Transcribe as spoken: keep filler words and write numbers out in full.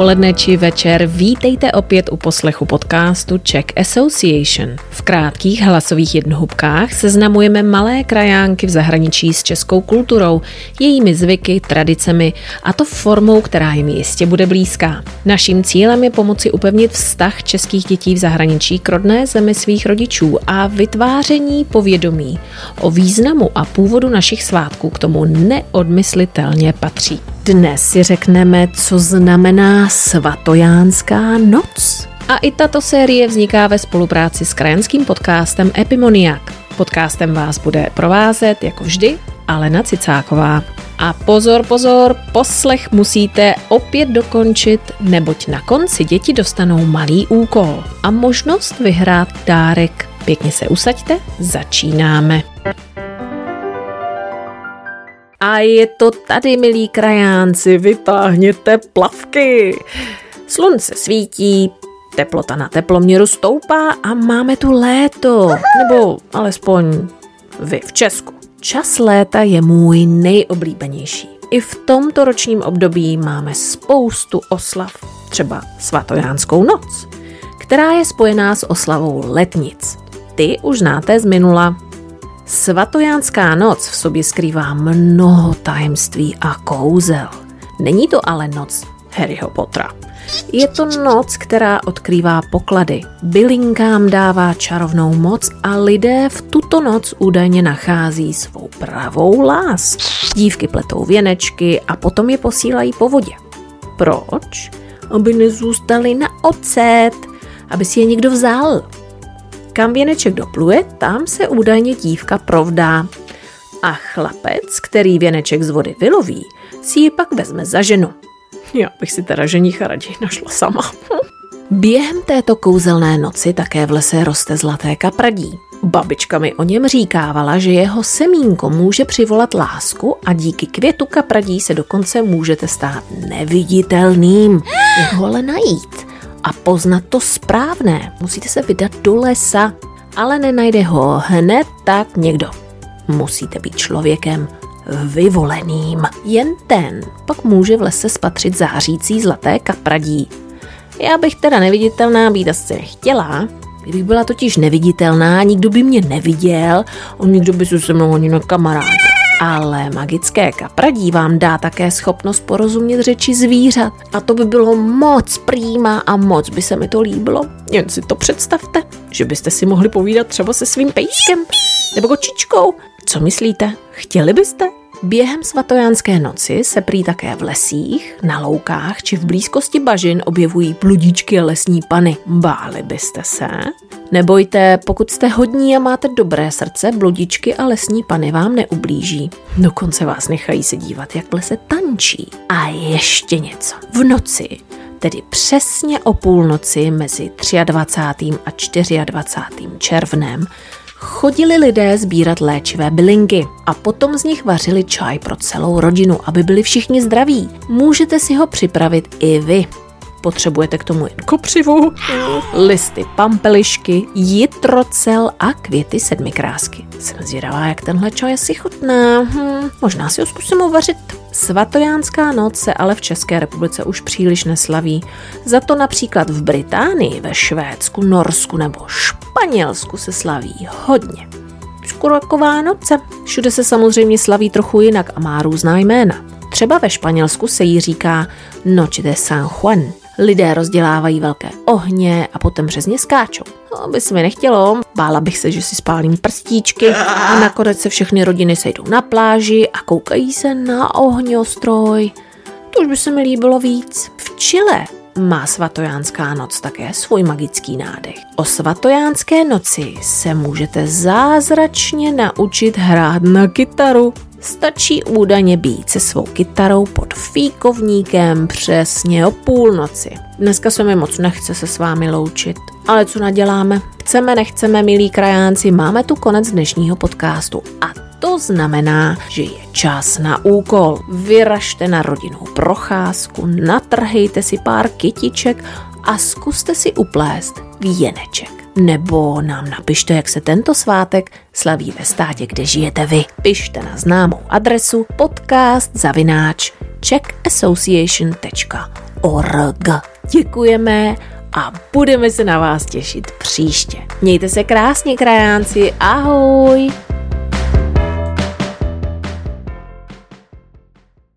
odpoledne či večer, vítejte opět u poslechu podcastu Czech Association. V krátkých hlasových jednohubkách seznamujeme malé krajánky v zahraničí s českou kulturou, jejími zvyky, tradicemi a to formou, která jim jistě bude blízká. Naším cílem je pomoci upevnit vztah českých dětí v zahraničí k rodné zemi svých rodičů a vytváření povědomí o významu a původu našich svátků k tomu neodmyslitelně patří. Dnes si řekneme, co znamená Svatojánská noc. A i tato série vzniká ve spolupráci s krajanským podcastem Epimoni-ac. Podcastem vás bude provázet, jako vždy, Alena Cicáková. A pozor, pozor, poslech musíte opět dokončit, neboť na konci děti dostanou malý úkol a možnost vyhrát dárek. Pěkně se usaďte, začínáme. A je to tady, milí krajánci, vytáhněte plavky. Slunce svítí, teplota na teploměru stoupá a máme tu léto, nebo alespoň vy v Česku. Čas léta je můj nejoblíbenější. I v tomto ročním období máme spoustu oslav, třeba Svatojánskou noc, která je spojená s oslavou letnic. Ty už znáte z minula. Svatojánská noc v sobě skrývá mnoho tajemství a kouzel. Není to ale noc Harryho Pottera. Je to noc, která odkrývá poklady, bylinkám dává čarovnou moc a lidé v tuto noc údajně nachází svou pravou lásku. Dívky pletou věnečky a potom je posílají po vodě. Proč? Aby nezůstali na ocet, aby si je někdo vzal. Kam věneček dopluje, tam se údajně dívka provdá. A chlapec, který věneček z vody vyloví, si ji pak vezme za ženu. Já bych si teda ženicha raději našla sama. Během této kouzelné noci také v lese roste zlaté kapradí. Babička mi o něm říkávala, že jeho semínko může přivolat lásku a díky květu kapradí se dokonce můžete stát neviditelným. Jeho ale najít a poznat to správné. Musíte se vydat do lesa, ale nenajde ho hned tak někdo. Musíte být člověkem vyvoleným. Jen ten pak může v lese spatřit zářící zlaté kapradí. Já bych teda neviditelná být asi nechtěla. Kdybych byla totiž neviditelná, nikdo by mě neviděl, on nikdo by se mnou ani nekamarádil. Ale magické kapradí vám dá také schopnost porozumět řeči zvířat. A to by bylo moc prýma a moc by se mi to líbilo. Jen si to představte, že byste si mohli povídat třeba se svým pejskem nebo kočičkou. Co myslíte? Chtěli byste? Během Svatojánské noci se prý také v lesích, na loukách či v blízkosti bažin objevují pludičky a lesní pany. Báli byste se? Nebojte, pokud jste hodní a máte dobré srdce, bludičky a lesní pany vám neublíží. Dokonce vás nechají se dívat, jak v lese tančí. A ještě něco. V noci, tedy přesně o půlnoci mezi dvacátým třetím a dvacátým čtyřicátým červnem, chodili lidé sbírat léčivé bylinky a potom z nich vařili čaj pro celou rodinu, aby byli všichni zdraví. Můžete si ho připravit i vy. Potřebujete k tomu jen kopřivu, listy pampelišky, jitrocel a květy sedmikrásky. Jsem zvědavá, jak tenhle čaj asi chutná. Hm, možná si ho zkusím uvařit. Svatojánská noc se ale v České republice už příliš neslaví. Za to například v Británii, ve Švédsku, Norsku nebo Španělsku se slaví hodně. Skoro jako Vánoce. Všude se samozřejmě slaví trochu jinak a má různá jména. Třeba ve Španělsku se jí říká Noche de San Juan. Lidé rozdělávají velké ohně a potom přes ně skáčou. No, by se mi nechtělo, bála bych se, že si spálím prstíčky a nakonec se všechny rodiny sejdou na pláži a koukají se na ohňostroj. To už by se mi líbilo víc. V Chile má Svatojánská noc také svůj magický nádech. O Svatojánské noci se můžete zázračně naučit hrát na kytaru. Stačí údajně být se svou kytarou pod fíkovníkem přesně o půlnoci. Dneska se mi moc nechce se s vámi loučit, ale co naděláme? Chceme, nechceme, milí krajánci, máme tu konec dnešního podcastu a to znamená, že je čas na úkol. Vyražte na rodinnou procházku, natrhejte si pár kytiček a zkuste si uplést věneček. Nebo nám napište, jak se tento svátek slaví ve státě, kde žijete vy. Pište na známou adresu podcast zavináč czech association tečka org. Děkujeme a budeme se na vás těšit příště. Mějte se krásně, krajánci, ahoj!